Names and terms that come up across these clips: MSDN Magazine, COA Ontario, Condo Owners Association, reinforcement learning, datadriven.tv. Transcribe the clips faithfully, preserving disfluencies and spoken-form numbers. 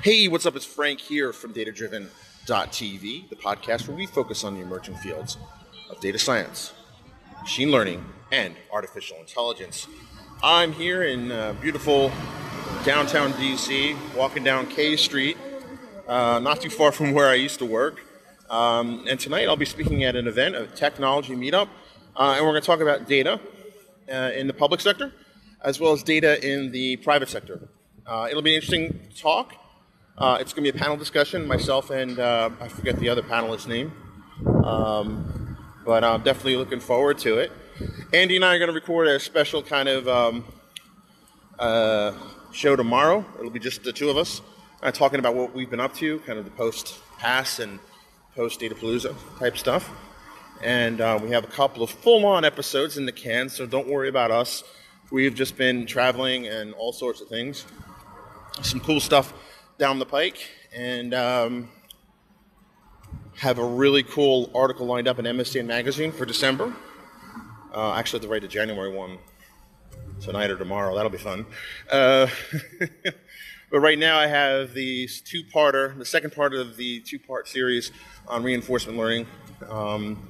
Hey, what's up? It's Frank here from data driven dot t v, the podcast where we focus on the emerging fields of data science, machine learning, and artificial intelligence. I'm here in uh, beautiful downtown D C, walking down K Street, uh, not too far from where I used to work. Um, and tonight I'll be speaking at an event, a technology meetup, uh, and we're going to talk about data uh, in the public sector, as well as data in the private sector. Uh, it'll be an interesting talk. Uh, it's going to be a panel discussion, myself and uh, I forget the other panelist's name, um, but I'm definitely looking forward to it. Andy and I are going to record a special kind of um, uh, show tomorrow. It'll be just the two of us uh, talking about what we've been up to, kind of the post-pass and post-Datapalooza type stuff. And uh, we have a couple of full-on episodes in the can, so don't worry about us. We've just been traveling and all sorts of things. Some cool stuff down the pike, and um, have a really cool article lined up in M S D N Magazine for December. Uh, actually, I have to write a January one tonight or tomorrow. That'll be fun. Uh, but right now I have the two-parter, the second part of the two-part series on reinforcement learning um,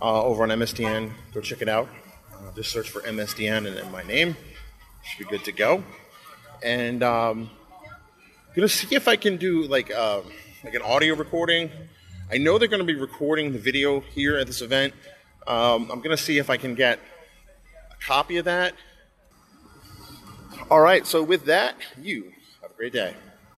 uh, over on M S D N. Go check it out. Uh, just search for M S D N and then my name. Should be good to go. And Um, gonna see if I can do like uh, like an audio recording. I know they're gonna be recording the video here at this event. Um, I'm gonna see if I can get a copy of that. All right, so with that, you have a great day.